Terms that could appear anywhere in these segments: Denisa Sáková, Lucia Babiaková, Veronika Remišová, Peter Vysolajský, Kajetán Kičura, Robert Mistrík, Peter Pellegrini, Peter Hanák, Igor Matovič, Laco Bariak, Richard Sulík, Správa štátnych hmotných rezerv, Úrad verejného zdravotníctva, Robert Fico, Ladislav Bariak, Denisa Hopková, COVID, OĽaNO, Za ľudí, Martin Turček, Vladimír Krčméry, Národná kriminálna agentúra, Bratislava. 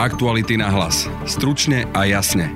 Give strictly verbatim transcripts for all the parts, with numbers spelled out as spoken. Aktuality na hlas. Stručne a jasne.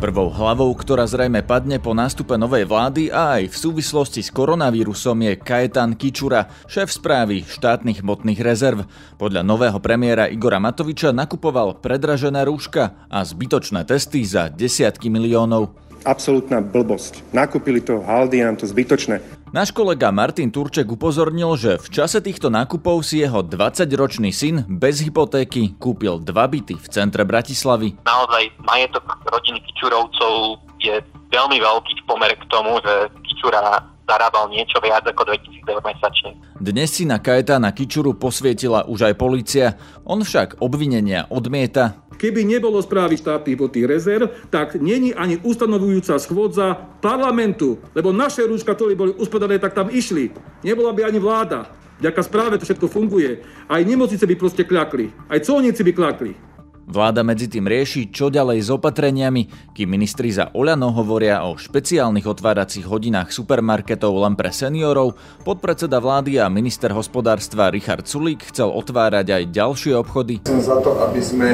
Prvou hlavou, ktorá zrejme padne po nástupe novej vlády a aj v súvislosti s koronavírusom je Kajetán Kičura, šéf správy štátnych hmotných rezerv. Podľa nového premiéra Igora Matoviča nakupoval predražené rúška a zbytočné testy za desiatky miliónov. Absolútna blbosť. Nakúpili to haldian, to zbytočné. Náš kolega Martin Turček upozornil, že v čase týchto nákupov si jeho dvadsaťročný syn bez hypotéky kúpil dva byty v centre Bratislavy. Naozaj majetok rodiny Kičurovcov je veľmi veľký v pomere k tomu, že Kičura zarábal niečo viac ako dvetisíc eur mesačne. Dnes si na Kajetána Kičuru posvietila už aj polícia. On však obvinenia odmieta. Keby nebolo správy štátnych hmotných rezerv, tak není ani ustanovujúca schôdza parlamentu, lebo naše rúška, ktoré boli uspadané, tak tam išli. Nebola by ani vláda. Vďaka správe to všetko funguje. Aj nemocnice by proste kľakli. Aj colníci by kľakli. Vláda medzi tým rieši, čo ďalej s opatreniami, kým ministri za OĽaNO hovoria o špeciálnych otváracích hodinách supermarketov len pre seniorov, podpredseda vlády a minister hospodárstva Richard Sulík chcel otvárať aj ďalšie obchody. Som za to, aby sme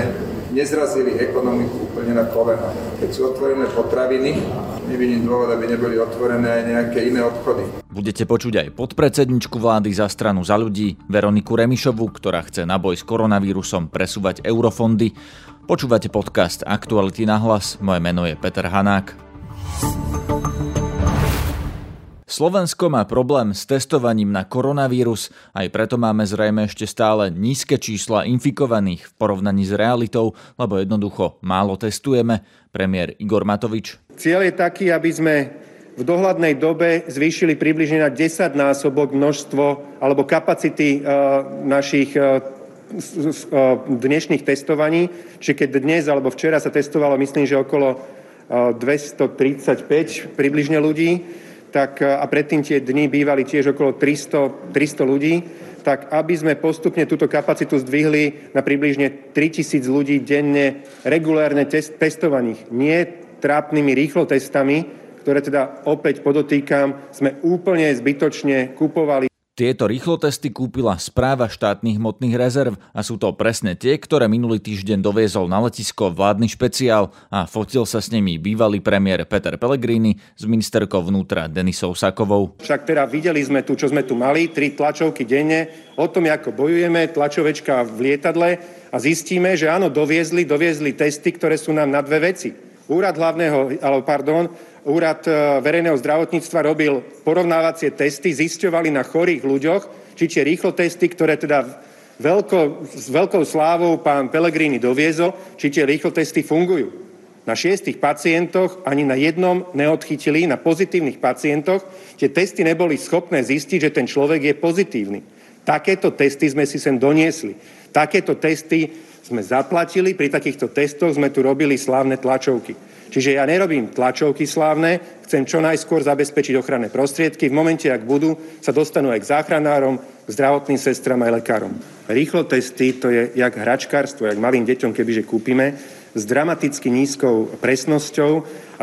nezrazili ekonomiku úplne na kolena. Keď sú otvorené potraviny, nevidím dôvod, aby neboli otvorené aj nejaké iné obchody. Budete počuť aj podpredsedničku vlády za stranu Za ľudí Veroniku Remišovu, ktorá chce na boj s koronavírusom presúvať eurofondy. Počúvate podcast Aktuality na hlas. Moje meno je Peter Hanák. Slovensko má problém s testovaním na koronavírus, aj preto máme zrejme ešte stále nízke čísla infikovaných v porovnaní s realitou, lebo jednoducho málo testujeme. Premiér Igor Matovič. Cieľ je taký, aby sme v dohľadnej dobe zvýšili približne na desaťnásobok množstvo alebo kapacity našich dnešných testovaní. Čiže keď dnes alebo včera sa testovalo, myslím, že okolo dvestotridsaťpäť približne ľudí, tak a predtým tie dni bývali tiež okolo tristo ľudí, tak aby sme postupne túto kapacitu zdvihli na približne tritisíc ľudí denne regulárne test, testovaných. Nie trápnymi rýchlo testami, ktoré teda opäť podotýkam, sme úplne zbytočne kupovali. Tieto rýchlotesty kúpila Správa štátnych hmotných rezerv a sú to presne tie, ktoré minulý týždeň doviezol na letisko vládny špeciál a fotil sa s nimi bývalý premiér Peter Pellegrini s ministerkou vnútra Denisou Sákovou. Však teda videli sme tu, čo sme tu mali, tri tlačovky denne, o tom, ako bojujeme, tlačovečka v lietadle a zistíme, že áno, doviezli, doviezli testy, ktoré sú nám na dve veci. Úrad hlavného, alebo pardon, Úrad verejného zdravotníctva robil porovnávacie testy, zisťovali na chorých ľuďoch, či tie rýchlo testy, ktoré teda veľko, s veľkou slávou pán Pellegrini doviezol, či tie rýchlo testy fungujú. Na šiestich pacientoch ani na jednom neodchytili, na pozitívnych pacientoch tie testy neboli schopné zistiť, že ten človek je pozitívny. Takéto testy sme si sem doniesli. Takéto testy sme zaplatili, pri takýchto testoch sme tu robili slávne tlačovky. Čiže ja nerobím tlačovky slávne, chcem čo najskôr zabezpečiť ochranné prostriedky. V momente, ak budú, sa dostanú aj k záchranárom, k zdravotným sestram aj lekárom. Rýchlo testy, to je jak hračkárstvo, jak malým deťom, kebyže kúpime, s dramaticky nízkou presnosťou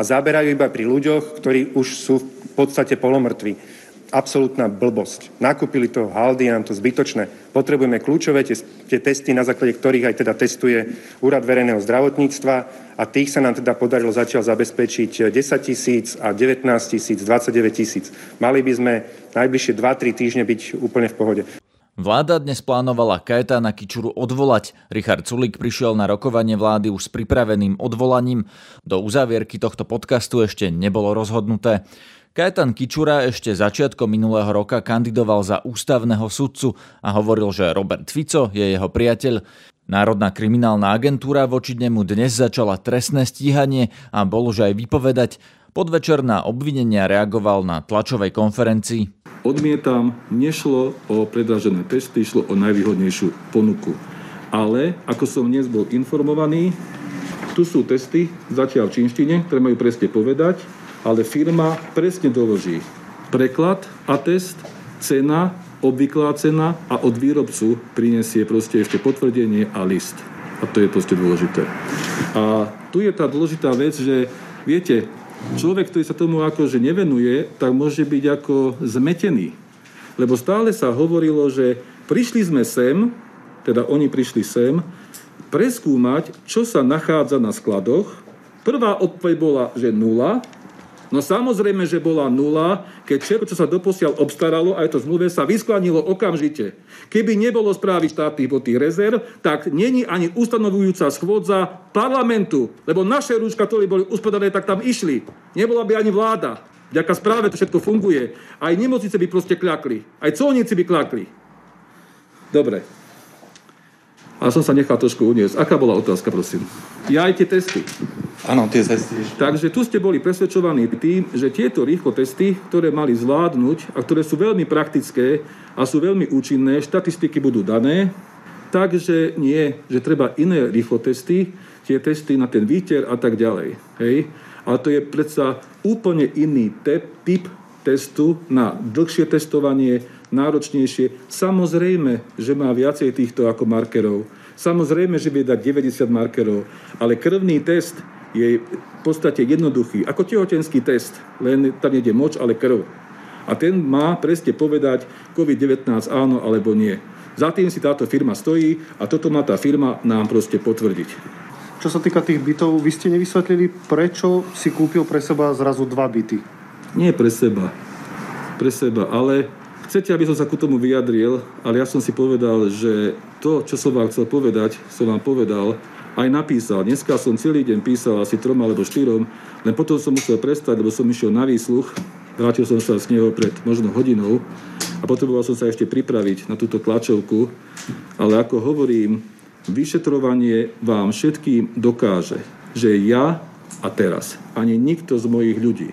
a zaberajú iba pri ľuďoch, ktorí už sú v podstate polomrtví. Absolútna blbosť. Nakúpili to haldian, to zbytočné. Potrebujeme kľúčové tie, tie testy, na základe ktorých aj teda testuje Úrad verejného zdravotníctva a tých sa nám teda podarilo zatiaľ zabezpečiť desaťtisíc a devätnásťtisíc, dvadsaťdeväťtisíc. Mali by sme najbližšie dva tri týždne byť úplne v pohode. Vláda dnes plánovala Kajetána Kičuru odvolať. Richard Sulík prišiel na rokovanie vlády už s pripraveným odvolaním. Do uzavierky tohto podcastu ešte nebolo rozhodnuté. Kajetán Kičura ešte začiatkom minulého roka kandidoval za ústavného sudcu a hovoril, že Robert Fico je jeho priateľ. Národná kriminálna agentúra voči nemu dnes začala trestné stíhanie a bol už aj vypovedať. Podvečer na obvinenia reagoval na tlačovej konferencii. Odmietam, nešlo o predražené testy, šlo o najvýhodnejšiu ponuku. Ale, ako som dnes bol informovaný, tu sú testy, zatiaľ v čínštine, ktoré majú presne povedať, ale firma presne doloží preklad, atest, cena, obvyklá cena a od výrobcu prinesie proste ešte potvrdenie a list. A to je proste dôležité. A tu je tá dôležitá vec, že viete, človek, ktorý sa tomu akože nevenuje, tak môže byť ako zmetený. Lebo stále sa hovorilo, že prišli sme sem, teda oni prišli sem, preskúmať, čo sa nachádza na skladoch. Prvá odpoveď bola, že nula. No samozrejme, že bola nula, keď všetko, čo sa doposiaľ obstaralo, aj to v zmluve, sa vyskladnilo okamžite. Keby nebolo správy štátnych hmotných rezerv, tak není ani ustanovujúca schôdza parlamentu, lebo naše rúčka, ktoré boli uspadané, tak tam išli. Nebola by ani vláda. Vďaka správe to všetko funguje. Aj nemocnice by proste kľakli. Aj colníci by kľakli. Dobre. A som sa nechal trošku uniesť. Aká bola otázka, prosím? Ja aj tie testy. Áno, tie testy. Takže tu ste boli presvedčovaní tým, že tieto rýchlo testy, ktoré mali zvládnuť a ktoré sú veľmi praktické a sú veľmi účinné, štatistiky budú dané, takže nie, že treba iné rýchlo testy, tie testy na ten výter a tak ďalej. Hej? Ale to je predsa úplne iný typ testu na dlhšie testovanie, náročnejšie. Samozrejme, že má viacej týchto ako markerov. Samozrejme, že vie dať deväťdesiat markerov, ale krvný test je v podstate jednoduchý. Ako tehotenský test, len tam nejde moč, ale krv. A ten má presne povedať COVID devätnásť áno alebo nie. Za tým si táto firma stojí a toto má tá firma nám proste potvrdiť. Čo sa týka tých bytov, vy ste nevysvetlili, prečo si kúpil pre seba zrazu dva byty? Nie pre seba. Pre seba, ale... Chcete, aby som sa ku tomu vyjadril, ale ja som si povedal, že to, čo som vám chcel povedať, som vám povedal, aj napísal. Dneska som celý deň písal asi trom alebo štyrom, len potom som musel prestať, lebo som išiel na výsluch. Vrátil som sa z neho pred možno hodinou a potreboval som sa ešte pripraviť na túto tlačovku. Ale ako hovorím, vyšetrovanie vám všetkým dokáže, že ja a teraz, ani nikto z mojich ľudí,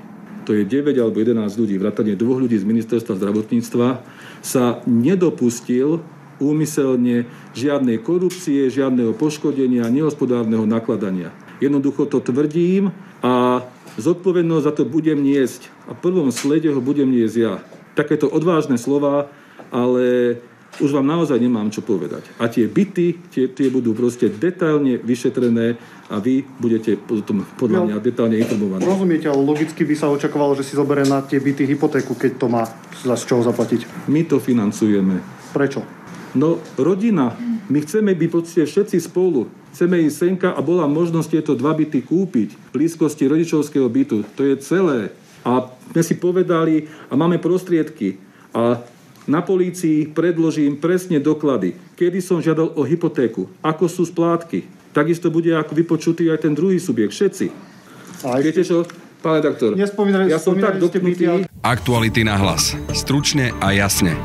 to je deväť alebo jedenásť ľudí, vrátane dvoch ľudí z ministerstva zdravotníctva, sa nedopustil úmyselne žiadnej korupcie, žiadneho poškodenia, nehospodárneho nakladania. Jednoducho to tvrdím a zodpovednosť za to budem niesť. A v prvom slede ho budem niesť ja. Takéto odvážne slova, ale už vám naozaj nemám čo povedať. A tie byty, tie, tie budú proste detailne vyšetrené, a vy budete potom podľa mňa detálne informovaní. Rozumiete, ale logicky by sa očakovalo, že si zoberie na tie byty hypotéku, keď to má z čoho zaplatiť. My to financujeme. Prečo? No, rodina. My chceme byť podstate všetci spolu. Chceme ísť senka a bola možnosť tieto dva byty kúpiť v blízkosti rodičovského bytu. To je celé. A sme si povedali a máme prostriedky. A na polícii predložím presne doklady, kedy som žiadal o hypotéku, ako sú splátky. Takisto bude ako vypočutý aj ten druhý subjekt, všetci. Aj. Viete čo, pán redaktor, ja som tak dotknutý. Aktuality na hlas. Stručne a jasne.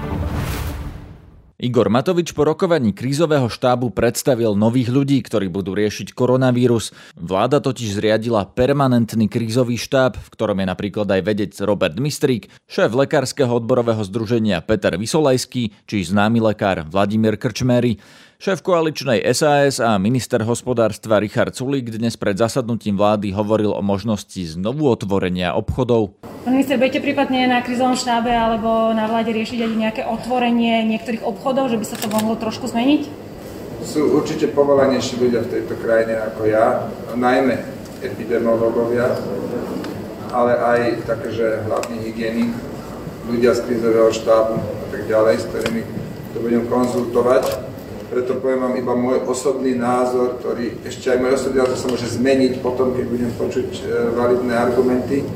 Igor Matovič po rokovaní krízového štábu predstavil nových ľudí, ktorí budú riešiť koronavírus. Vláda totiž zriadila permanentný krízový štáb, v ktorom je napríklad aj vedec Robert Mistrík, šéf lekárskeho odborového združenia Peter Vysolajský, či známy lekár Vladimír Krčméry. Šéf koaličnej es a es a minister hospodárstva Richard Sulík dnes pred zasadnutím vlády hovoril o možnosti znovu otvorenia obchodov. Pán minister, budete prípadne na krízovom štábe alebo na vláde riešiť aj nejaké otvorenie niektorých obchodov, že by sa to mohlo trošku zmeniť? Sú určite povolanejší ľudia v tejto krajine ako ja, najmä epidemiológovia, ale aj takéže hlavný hygienik, ľudia z krízového štábu a tak ďalej, s ktorými to budem konzultovať. Preto poviem vám iba môj osobný názor, ktorý ešte aj môj osobný názor sa môže zmeniť potom, keď budem počuť validné argumenty.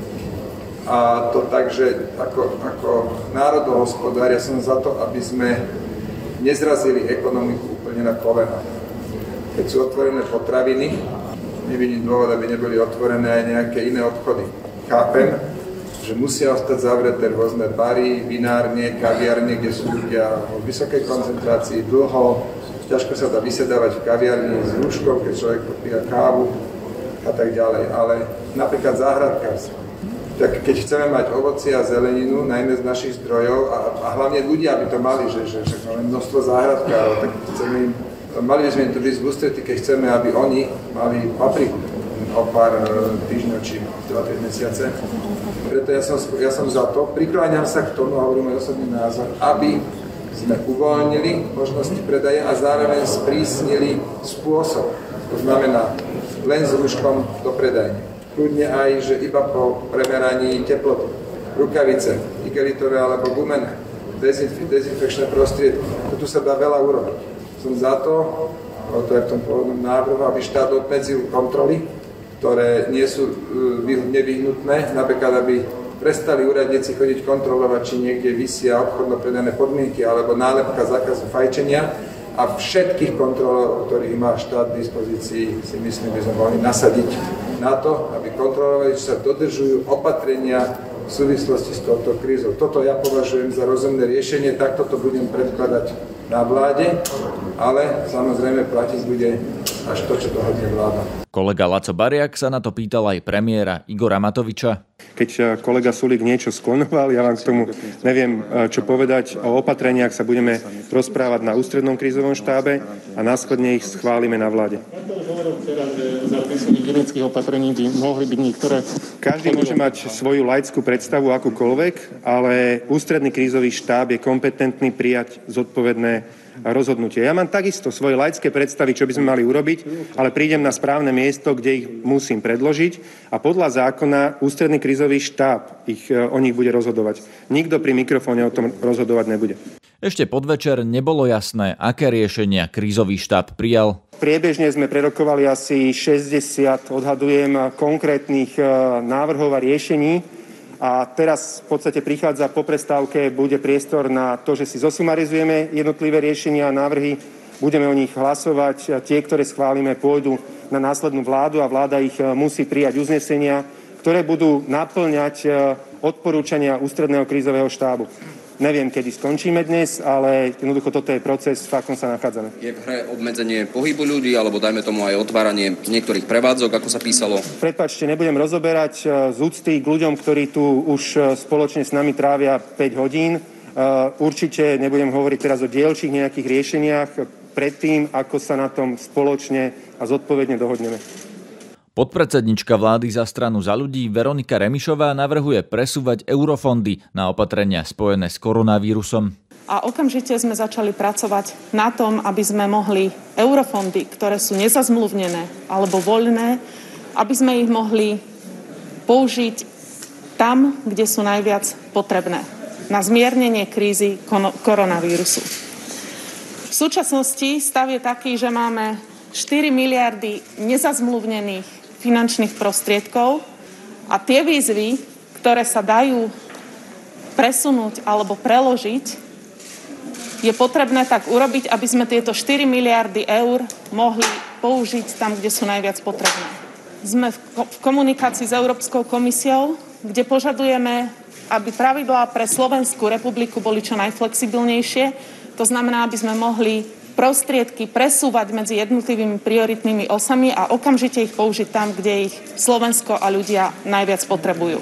A to tak, že ako, ako národohospodár, ja som za to, aby sme nezrazili ekonomiku úplne na kolena. Keď sú otvorené potraviny, nevidím dôvod, aby neboli otvorené aj nejaké iné obchody. Chápem, že musia ostať zavreté rôzne bary, vinárne, kaviarne, kde sú ľudia v vysokej koncentrácii dlho. Ťažko sa dá vysedávať v kaviarni s rúškom, keď človek popíja kávu a tak ďalej. Ale napríklad záhradkárstvo. Tak keď chceme mať ovocie a zeleninu, najmä z našich zdrojov, a, a hlavne ľudia by to mali, že, že, že máme množstvo záhradkárov, tak chceme im, mali by sme im to byť zústrety, keď chceme, aby oni mali papriku o pár týždňov či dva tri mesiace. Preto ja som, ja som za to, prikláňam sa k tomu a hovorím môj osobný názor, aby sme uvoľnili možnosti predaje a zároveň sprísnili spôsob. To znamená len s rúškom do predajne. Kľudne aj, že iba po premeraní teploty, rukavice, igelitové alebo gumené, dezinfekčné prostriedky. To tu sa dá veľa urobiť. Som za to, to je v tom pôvodnom návrhu, aby štát obmedzil kontroly, ktoré nie sú nevyhnutné, napríklad, aby prestali úradníci chodiť kontrolovať, či niekde visia obchodno predané podmienky alebo nálepka zákazu fajčenia, a všetkých kontrolov, ktorých má štát v dispozícii, si myslím, by sme mohli nasadiť na to, aby kontrolovali, či sa dodržujú opatrenia v súvislosti s touto krízou. Toto ja považujem za rozumné riešenie, takto to budem predkladať na vláde, ale samozrejme platiť bude až to, čo dohodne vláda. Kolega Laco Bariak sa na to pýtal aj premiéra Igora Matoviča. Keď kolega Sulík niečo sklonoval, ja vám k tomu neviem, čo povedať. O opatreniach sa budeme rozprávať na ústrednom krízovom štábe a následne ich schválime na vláde. Každý môže mať svoju laickú predstavu akúkoľvek, ale ústredný krízový štáb je kompetentný prijať zodpovedné rozhodnutie. Ja mám takisto svoje laické predstavy, čo by sme mali urobiť, ale prídem na správne miesto, kde ich musím predložiť a podľa zákona ústredný krízový štáb ich, o nich bude rozhodovať. Nikto pri mikrofóne o tom rozhodovať nebude. Ešte podvečer nebolo jasné, aké riešenia krízový štáb prijal. Priebežne sme prerokovali asi šesťdesiat, odhadujem, konkrétnych návrhov a riešení. A teraz v podstate prichádza po prestávke, bude priestor na to, že si zosumarizujeme jednotlivé riešenia a návrhy, budeme o nich hlasovať. Tie, ktoré schválime, pôjdu na následnú vládu a vláda ich musí prijať uznesenia, ktoré budú napĺňať odporúčania ústredného krízového štábu. Neviem, kedy skončíme dnes, ale jednoducho toto je proces, v akom sa nachádzame. Je v hre obmedzenie pohybu ľudí, alebo dajme tomu aj otváranie niektorých prevádzok, ako sa písalo? Prepáčte, nebudem rozoberať z úcty k ľuďom, ktorí tu už spoločne s nami trávia päť hodín. Určite nebudem hovoriť teraz o dielčích nejakých riešeniach predtým, ako sa na tom spoločne a zodpovedne dohodneme. Podpredsednička vlády za stranu Za ľudí Veronika Remišová navrhuje presúvať eurofondy na opatrenia spojené s koronavírusom. A okamžite sme začali pracovať na tom, aby sme mohli eurofondy, ktoré sú nezazmluvnené alebo voľné, aby sme ich mohli použiť tam, kde sú najviac potrebné. Na zmiernenie krízy koronavírusu. V súčasnosti stav je taký, že máme štyri miliardy nezazmluvnených finančných prostriedkov a tie výzvy, ktoré sa dajú presunúť alebo preložiť, je potrebné tak urobiť, aby sme tieto štyri miliardy eur mohli použiť tam, kde sú najviac potrebné. Sme v komunikácii s Európskou komisiou, kde požadujeme, aby pravidlá pre Slovenskú republiku boli čo najflexibilnejšie. To znamená, aby sme mohli prostriedky presúvať medzi jednotlivými prioritnými osami a okamžite ich použiť tam, kde ich Slovensko a ľudia najviac potrebujú.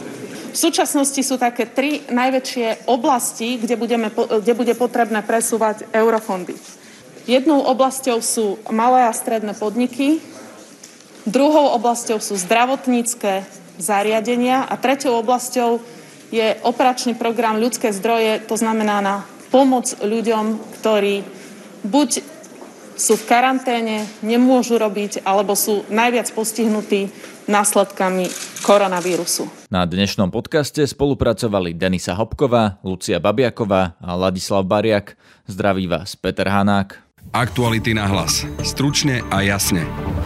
V súčasnosti sú také tri najväčšie oblasti, kde, budeme, kde bude potrebné presúvať eurofondy. Jednou oblasťou sú malé a stredné podniky, druhou oblasťou sú zdravotnícke zariadenia a treťou oblasťou je operačný program ľudské zdroje, to znamená na pomoc ľuďom, ktorí buď sú v karanténe, nemôžu robiť, alebo sú najviac postihnutí následkami koronavírusu. Na dnešnom podcaste spolupracovali Denisa Hopková, Lucia Babiaková a Ladislav Bariak. Zdraví vás Peter Hanák. Aktuality na hlas. Stručne a jasne.